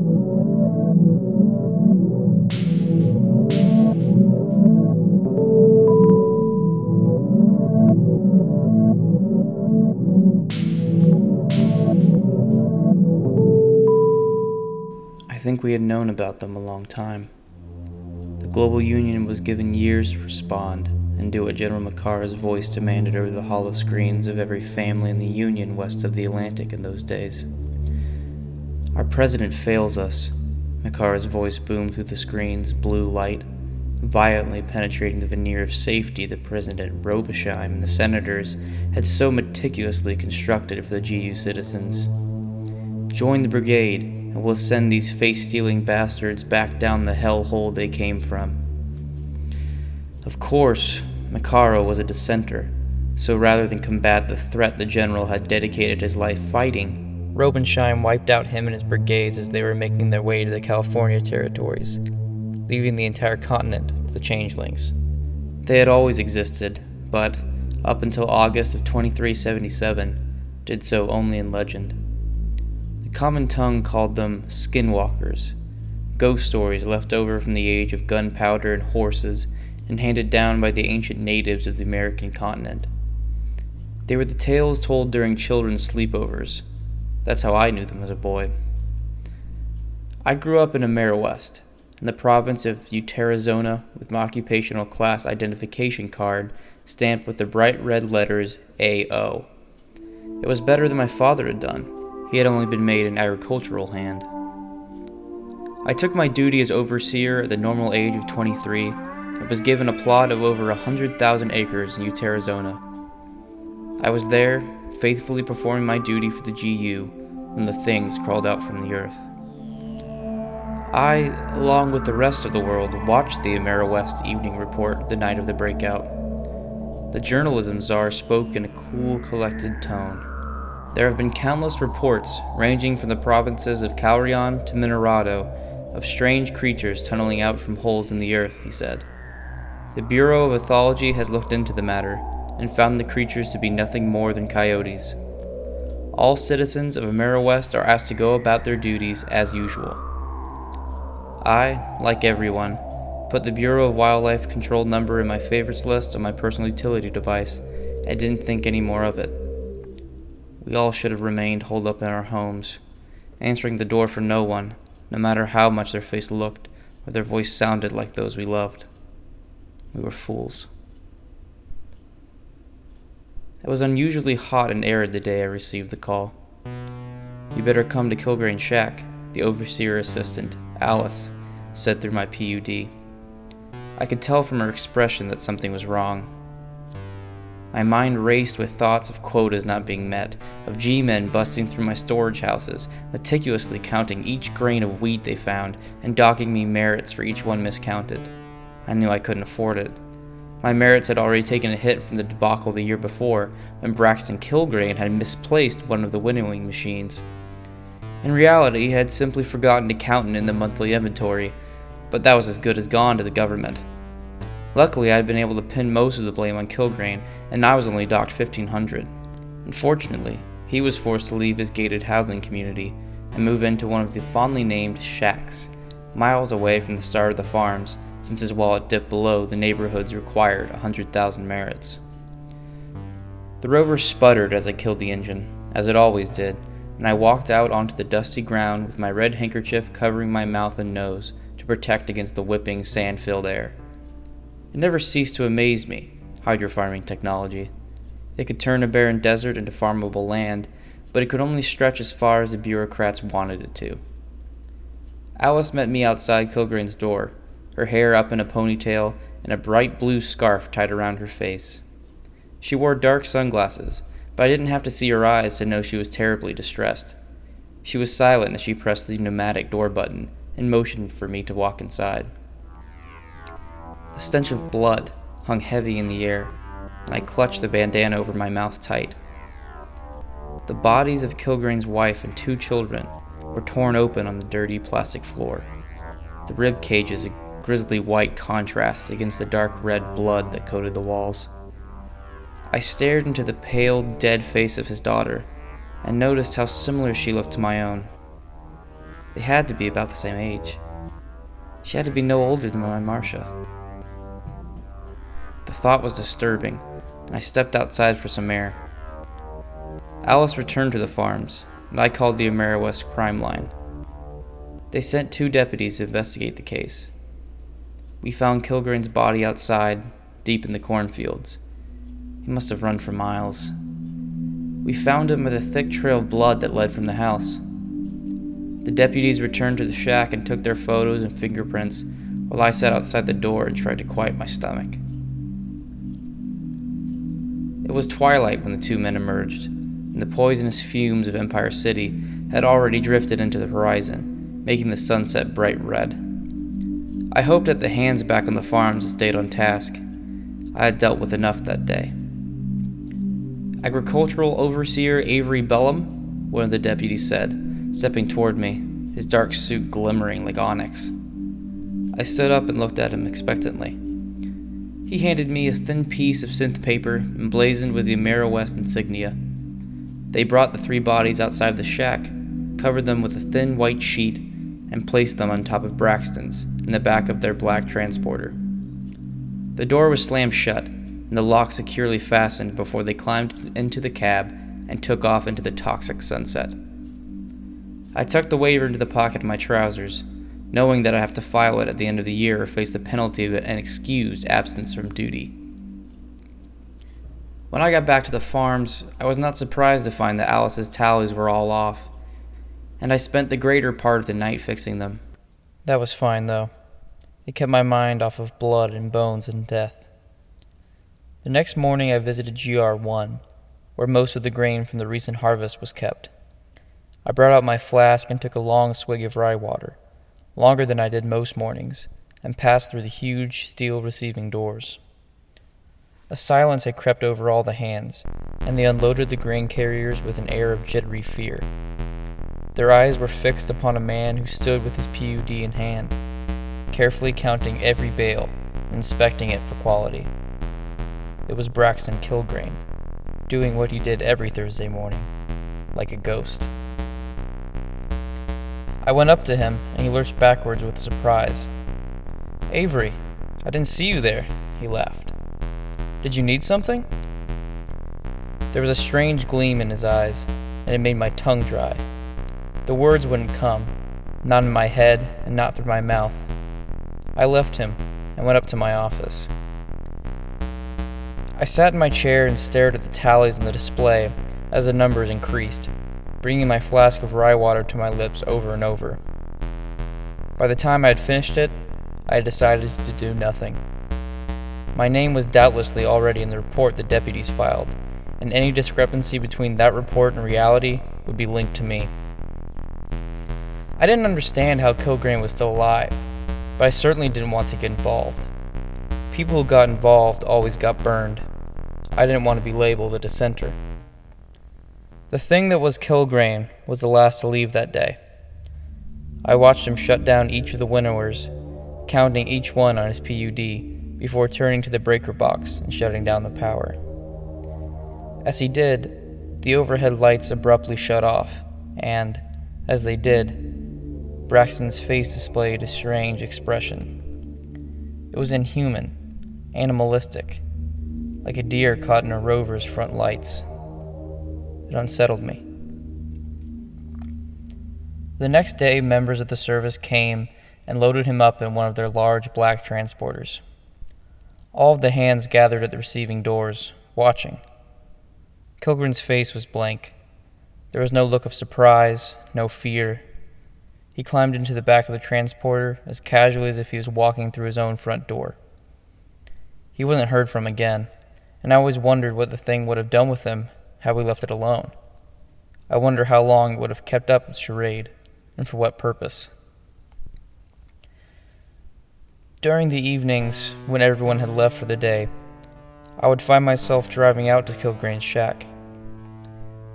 I think we had known about them a long time. The Global Union was given years to respond and do what General Makar's voice demanded over the hollow screens of every family in the Union west of the Atlantic in those days. Our president fails us, Makar's voice boomed through the screen's blue light, violently penetrating the veneer of safety that President Robichaud and the senators had so meticulously constructed for the GU citizens. Join the brigade, and we'll send these face-stealing bastards back down the hellhole they came from. Of course, Makarov was a dissenter, so rather than combat the threat the general had dedicated his life fighting, Robichaud wiped out him and his brigades as they were making their way to the California territories, leaving the entire continent to the changelings. They had always existed, but, up until August of 2377, did so only in legend. The common tongue called them skinwalkers, ghost stories left over from the age of gunpowder and horses and handed down by the ancient natives of the American continent. They were the tales told during children's sleepovers. That's how I knew them as a boy. I grew up in Ameriwest, in the province of Utarizona, with my occupational class identification card stamped with the bright red letters AO. It was better than my father had done. He had only been made an agricultural hand. I took my duty as overseer at the normal age of 23 and was given a plot of over 100,000 acres in Utarizona. I was there, faithfully performing my duty for the GU, when the things crawled out from the earth. I, along with the rest of the world, watched the AmeriWest Evening Report the night of the breakout. The journalism czar spoke in a cool, collected tone. There have been countless reports, ranging from the provinces of Calrion to Minerato, of strange creatures tunneling out from holes in the earth, he said. The Bureau of Ethology has looked into the matter, and found the creatures to be nothing more than coyotes. All citizens of AmeriWest are asked to go about their duties as usual. I, like everyone, put the Bureau of Wildlife Control number in my favorites list on my personal utility device, and didn't think any more of it. We all should have remained holed up in our homes, answering the door for no one, no matter how much their face looked or their voice sounded like those we loved. We were fools. It was unusually hot and arid the day I received the call. "You better come to Kilgrain Shack," the overseer assistant, Alice, said through my PUD. I could tell from her expression that something was wrong. My mind raced with thoughts of quotas not being met, of G-men busting through my storage houses, meticulously counting each grain of wheat they found, and docking me merits for each one miscounted. I knew I couldn't afford it. My merits had already taken a hit from the debacle the year before, when Braxton Kilgrain had misplaced one of the winnowing machines. In reality, he had simply forgotten to count in the monthly inventory, but that was as good as gone to the government. Luckily, I had been able to pin most of the blame on Kilgrain, and I was only docked 1,500. Unfortunately, he was forced to leave his gated housing community and move into one of the fondly named shacks, miles away from the start of the farms, since his wallet dipped below the neighborhood's required 100,000 merits. The rover sputtered as I killed the engine, as it always did, and I walked out onto the dusty ground with my red handkerchief covering my mouth and nose to protect against the whipping, sand-filled air. It never ceased to amaze me, hydrofarming technology. It could turn a barren desert into farmable land, but it could only stretch as far as the bureaucrats wanted it to. Alice met me outside Kilgrain's door, her hair up in a ponytail and a bright blue scarf tied around her face. She wore dark sunglasses, but I didn't have to see her eyes to know she was terribly distressed. She was silent as she pressed the pneumatic door button and motioned for me to walk inside. The stench of blood hung heavy in the air, and I clutched the bandana over my mouth tight. The bodies of Kilgrain's wife and two children were torn open on the dirty plastic floor, the rib cages a grisly white contrast against the dark red blood that coated the walls. I stared into the pale, dead face of his daughter, and noticed how similar she looked to my own. They had to be about the same age. She had to be no older than my Marcia. The thought was disturbing, and I stepped outside for some air. Alice returned to the farms, and I called the AmeriWest crime line. They sent 2 deputies to investigate the case. We found Kilgrain's body outside, deep in the cornfields. He must have run for miles. We found him with a thick trail of blood that led from the house. The deputies returned to the shack and took their photos and fingerprints, while I sat outside the door and tried to quiet my stomach. It was twilight when the 2 men emerged, and the poisonous fumes of Empire City had already drifted into the horizon, making the sunset bright red. I hoped that the hands back on the farms had stayed on task. I had dealt with enough that day. Agricultural Overseer Avery Bellum, one of the deputies said, stepping toward me, his dark suit glimmering like onyx. I stood up and looked at him expectantly. He handed me a thin piece of synth paper emblazoned with the AmeriWest insignia. They brought the 3 bodies outside the shack, covered them with a thin white sheet, and placed them on top of Braxton's in the back of their black transporter. The door was slammed shut, and the lock securely fastened before they climbed into the cab and took off into the toxic sunset. I tucked the waiver into the pocket of my trousers, knowing that I have to file it at the end of the year or face the penalty of an excused absence from duty. When I got back to the farms, I was not surprised to find that Alice's tallies were all off, and I spent the greater part of the night fixing them. That was fine, though. It kept my mind off of blood and bones and death. The next morning I visited GR1, where most of the grain from the recent harvest was kept. I brought out my flask and took a long swig of rye water, longer than I did most mornings, and passed through the huge steel receiving doors. A silence had crept over all the hands, and they unloaded the grain carriers with an air of jittery fear. Their eyes were fixed upon a man who stood with his PUD in hand, carefully counting every bale, inspecting it for quality. It was Braxton Kilgrain, doing what he did every Thursday morning, like a ghost. I went up to him, and he lurched backwards with surprise. "Avery, I didn't see you there," he laughed. "Did you need something?" There was a strange gleam in his eyes, and it made my tongue dry. The words wouldn't come, not in my head and not through my mouth. I left him and went up to my office. I sat in my chair and stared at the tallies on the display as the numbers increased, bringing my flask of rye water to my lips over and over. By the time I had finished it, I had decided to do nothing. My name was doubtlessly already in the report the deputies filed, and any discrepancy between that report and reality would be linked to me. I didn't understand how Kilgrain was still alive, but I certainly didn't want to get involved. People who got involved always got burned. I didn't want to be labeled a dissenter. The thing that was Kilgrain was the last to leave that day. I watched him shut down each of the winnowers, counting each one on his PUD before turning to the breaker box and shutting down the power. As he did, the overhead lights abruptly shut off, and, as they did, Braxton's face displayed a strange expression. It was inhuman, animalistic, like a deer caught in a rover's front lights. It unsettled me. The next day, members of the service came and loaded him up in one of their large black transporters. All of the hands gathered at the receiving doors, watching. Kilgrain's face was blank. There was no look of surprise, no fear. He climbed into the back of the transporter as casually as if he was walking through his own front door. He wasn't heard from again, and I always wondered what the thing would have done with him had we left it alone. I wonder how long it would have kept up its charade, and for what purpose. During the evenings, when everyone had left for the day, I would find myself driving out to Kilgrain's shack.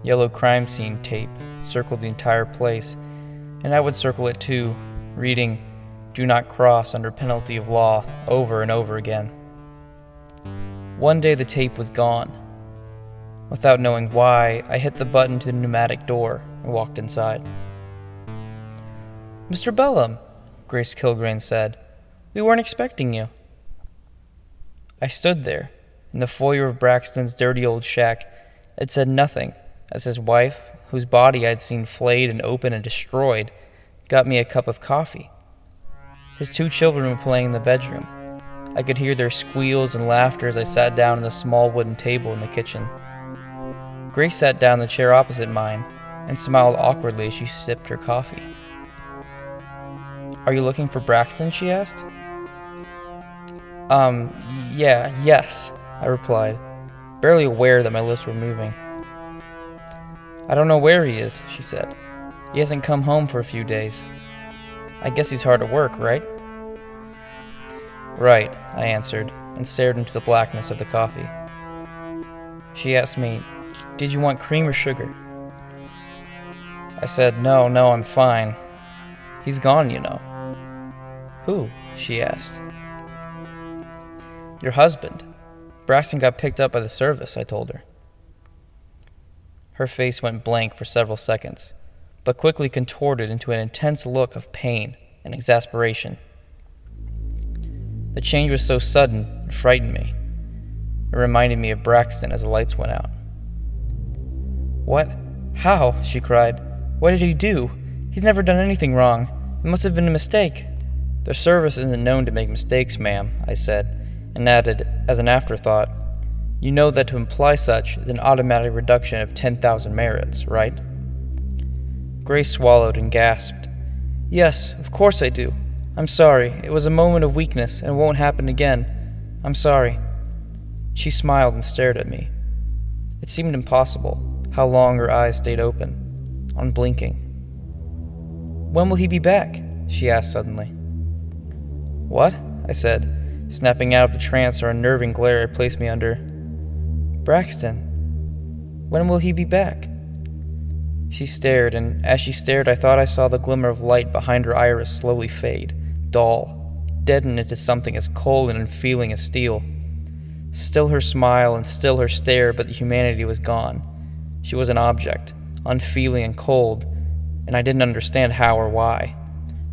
Yellow crime scene tape circled the entire place, and I would circle it too, reading "Do Not Cross Under Penalty of Law" over and over again. One day the tape was gone. Without knowing why, I hit the button to the pneumatic door and walked inside. "Mr. Bellum," Grace Kilgrane said, "we weren't expecting you." I stood there, in the foyer of Braxton's dirty old shack, and said nothing, as his wife, whose body I'd seen flayed and open and destroyed, got me a cup of coffee. His two children were playing in the bedroom. I could hear their squeals and laughter as I sat down at the small wooden table in the kitchen. Grace sat down in the chair opposite mine and smiled awkwardly as she sipped her coffee. "Are you looking for Braxton?" she asked. Yes, I replied, barely aware that my lips were moving. "I don't know where he is," she said. "He hasn't come home for a few days. I guess he's hard at work, right?" "Right," I answered, and stared into the blackness of the coffee. She asked me, "Did you want cream or sugar?" I said, No, I'm fine. He's gone, you know." "Who?" she asked. "Your husband. Braxton got picked up by the service," I told her. Her face went blank for several seconds, but quickly contorted into an intense look of pain and exasperation. The change was so sudden, it frightened me. It reminded me of Braxton as the lights went out. "What? How?" she cried. "What did he do? He's never done anything wrong. It must have been a mistake." "The service isn't known to make mistakes, ma'am," I said, and added, as an afterthought, "You know that to imply such is an automatic reduction of 10,000 merits, right?" Grace swallowed and gasped. "Yes, of course I do. I'm sorry. It was a moment of weakness, and it won't happen again. I'm sorry." She smiled and stared at me. It seemed impossible how long her eyes stayed open, unblinking. "When will he be back?" she asked suddenly. "What?" I said, snapping out of the trance or unnerving glare it placed me under. "Braxton, when will he be back?" She stared, and as she stared, I thought I saw the glimmer of light behind her iris slowly fade, dull, deaden into something as cold and unfeeling as steel. Still her smile and still her stare, but the humanity was gone. She was an object, unfeeling and cold, and I didn't understand how or why.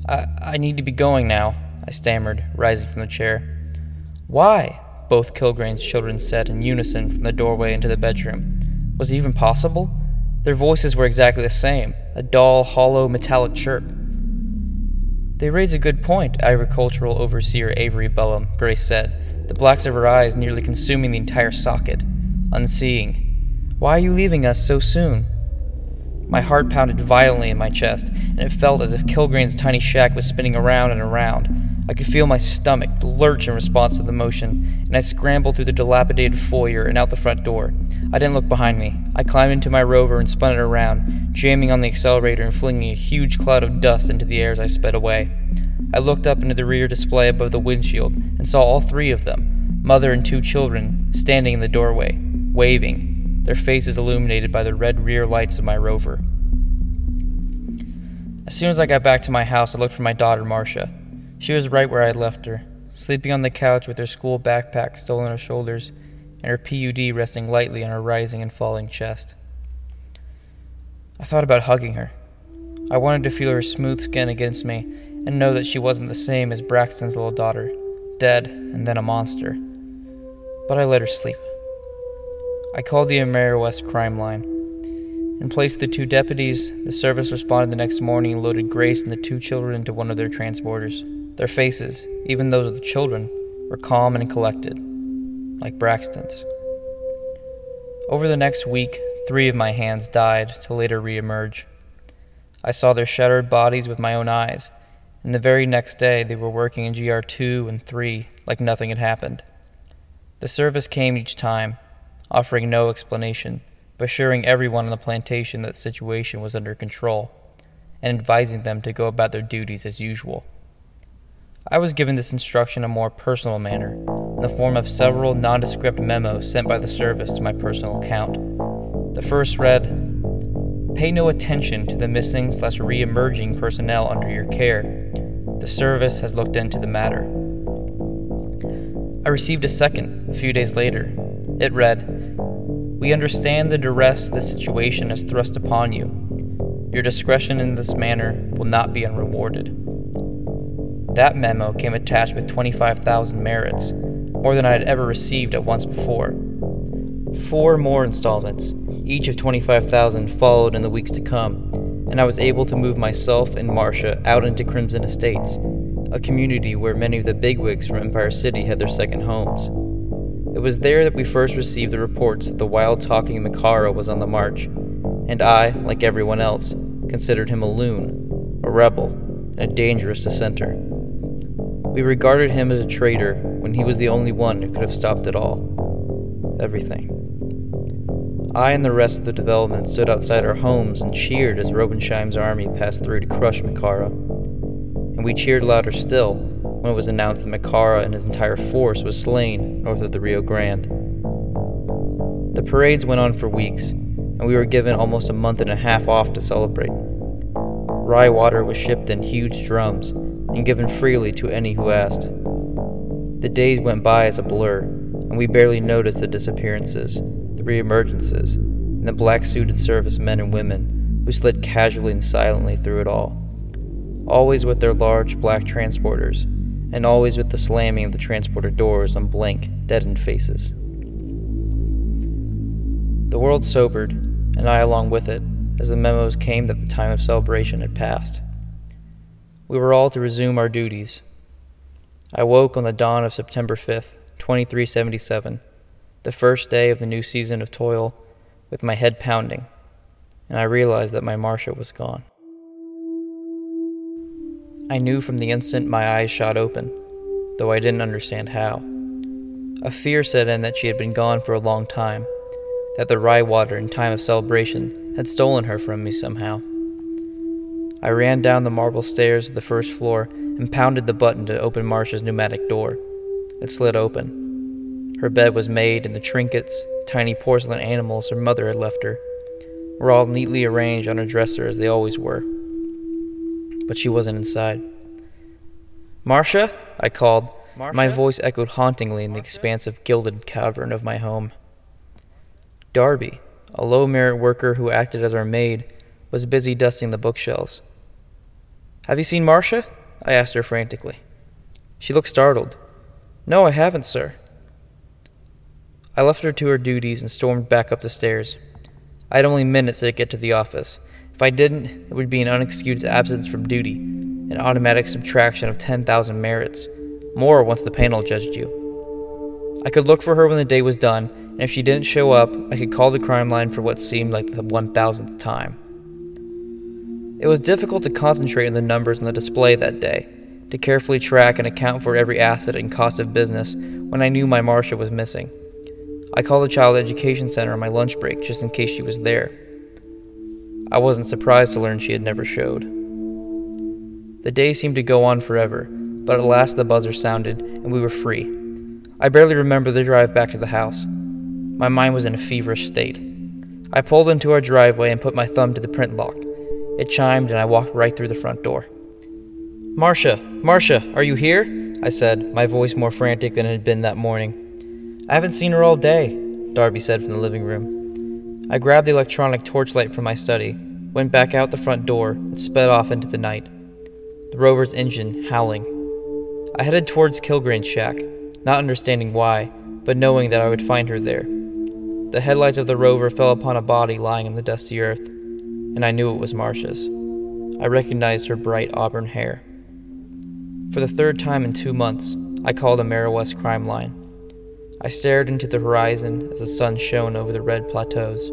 I need to be going now," I stammered, rising from the chair. "Why?" both Kilgrain's children said in unison from the doorway into the bedroom. Was it even possible? Their voices were exactly the same, a dull, hollow, metallic chirp. "They raise a good point," Agricultural Overseer Avery Bellum, Grace said, the blacks of her eyes nearly consuming the entire socket. Unseeing. "Why are you leaving us so soon?" My heart pounded violently in my chest, and it felt as if Kilgrain's tiny shack was spinning around and around. I could feel my stomach lurch in response to the motion, and I scrambled through the dilapidated foyer and out the front door. I didn't look behind me. I climbed into my rover and spun it around, jamming on the accelerator and flinging a huge cloud of dust into the air as I sped away. I looked up into the rear display above the windshield and saw all three of them, mother and two children, standing in the doorway, waving, their faces illuminated by the red rear lights of my rover. As soon as I got back to my house, I looked for my daughter, Marcia. She was right where I had left her, sleeping on the couch with her school backpack still on her shoulders and her PUD resting lightly on her rising and falling chest. I thought about hugging her. I wanted to feel her smooth skin against me and know that she wasn't the same as Braxton's little daughter, dead and then a monster. But I let her sleep. I called the AmeriWest crime line. In place of the two deputies, the service responded the next morning and loaded Grace and the two children into one of their transporters. Their faces, even those of the children, were calm and collected, like Braxton's. Over the next week, three of my hands died to later reemerge. I saw their shattered bodies with my own eyes, and the very next day they were working in GR 2 and 3 like nothing had happened. The service came each time, offering no explanation, but assuring everyone on the plantation that the situation was under control, and advising them to go about their duties as usual. I was given this instruction in a more personal manner, in the form of several nondescript memos sent by the service to my personal account. The first read, "Pay no attention to the missing/re-emerging personnel under your care. The service has looked into the matter." I received a second a few days later. It read, "We understand the duress this situation has thrust upon you. Your discretion in this manner will not be unrewarded. That memo came attached with 25,000 merits, more than I had ever received at once before. 4 more installments, each of 25,000, followed in the weeks to come, and I was able to move myself and Marcia out into Crimson Estates, a community where many of the bigwigs from Empire City had their second homes. It was there that we first received the reports that the wild-talking Mikaro was on the march, and I, like everyone else, considered him a loon, a rebel, and a dangerous dissenter. We regarded him as a traitor when he was the only one who could have stopped it all. Everything. I and the rest of the development stood outside our homes and cheered as Robensheim's army passed through to crush Mikara. And we cheered louder still when it was announced that Mikara and his entire force was slain north of the Rio Grande. The parades went on for weeks, and we were given almost a month and a half off to celebrate. Rye water was shipped in huge drums and given freely to any who asked. The days went by as a blur, and we barely noticed the disappearances, the re-emergences, and the black-suited servicemen and women who slid casually and silently through it all, always with their large black transporters, and always with the slamming of the transporter doors on blank, deadened faces. The world sobered, and I along with it, as the memos came that the time of celebration had passed. We were all to resume our duties. I woke on the dawn of September 5th, 2377, the first day of the new season of toil, with my head pounding, and I realized that my Marcia was gone. I knew from the instant my eyes shot open, though I didn't understand how. A fear set in that she had been gone for a long time, that the rye water in time of celebration had stolen her from me somehow. I ran down the marble stairs of the first floor and pounded the button to open Marcia's pneumatic door. It slid open. Her bed was made, and the trinkets, tiny porcelain animals her mother had left her, were all neatly arranged on her dresser as they always were. But she wasn't inside. "Marcia?" I called. Marcia? My voice echoed hauntingly in the expansive gilded cavern of my home. Darby, a low-merit worker who acted as our maid, was busy dusting the bookshelves. "Have you seen Marcia?" I asked her frantically. She looked startled. "No, I haven't, sir." I left her to her duties and stormed back up the stairs. I had only minutes to get to the office. If I didn't, it would be an unexcused absence from duty, an automatic subtraction of 10,000 merits, more once the panel judged you. I could look for her when the day was done, and if she didn't show up, I could call the crime line for what seemed like the 1,000th time. It was difficult to concentrate on the numbers on the display that day, to carefully track and account for every asset and cost of business when I knew my Marcia was missing. I called the Child Education Center on my lunch break just in case she was there. I wasn't surprised to learn she had never showed. The day seemed to go on forever, but at last the buzzer sounded and we were free. I barely remember the drive back to the house. My mind was in a feverish state. I pulled into our driveway and put my thumb to the print lock. It chimed and I walked right through the front door. "Marcia, Marcia, are you here?" I said, my voice more frantic than it had been that morning. "I haven't seen her all day," Darby said from the living room. I grabbed the electronic torchlight from my study, went back out the front door, and sped off into the night, the rover's engine howling. I headed towards Kilgrain's shack, not understanding why, but knowing that I would find her there. The headlights of the rover fell upon a body lying on the dusty earth, and I knew it was Marcia's. I recognized her bright auburn hair. For the third time in 2 months, I called AmeriWest Crime Line. I stared into the horizon as the sun shone over the red plateaus.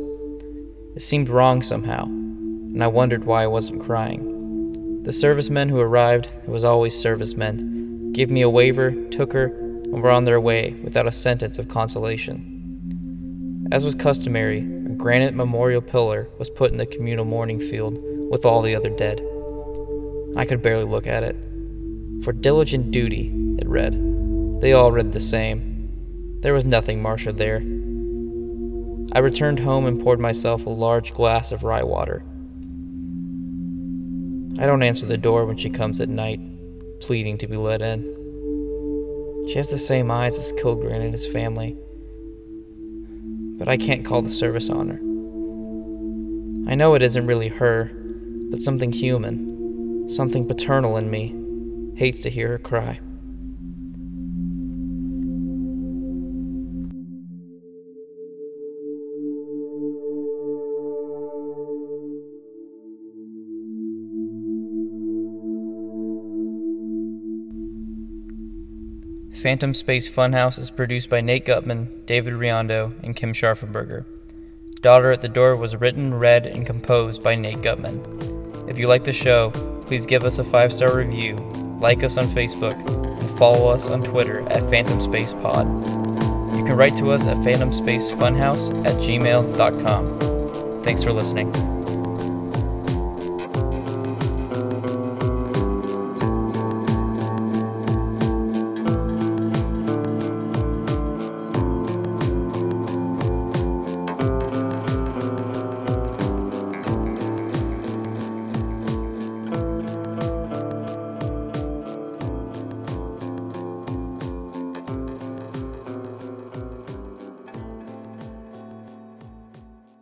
It seemed wrong somehow, and I wondered why I wasn't crying. The servicemen who arrived, it was always servicemen, gave me a waiver, took her, and were on their way without a sentence of consolation. As was customary, a granite memorial pillar was put in the communal mourning field with all the other dead. I could barely look at it. "For diligent duty," it read. They all read the same. There was nothing Marcia there. I returned home and poured myself a large glass of rye water. I don't answer the door when she comes at night, pleading to be let in. She has the same eyes as Kilgrain and his family, but I can't call the service on her. I know it isn't really her, but something human, something paternal in me, hates to hear her cry. Phantom Space Funhouse is produced by Nate Gutman, David Riondo, and Kim Scharfenberger. Daughter at the Door was written, read, and composed by Nate Gutman. If you like the show, please give us a 5-star review, like us on Facebook, and follow us on Twitter at Phantom Space Pod. You can write to us at phantomspacefunhouse@gmail.com. Thanks for listening.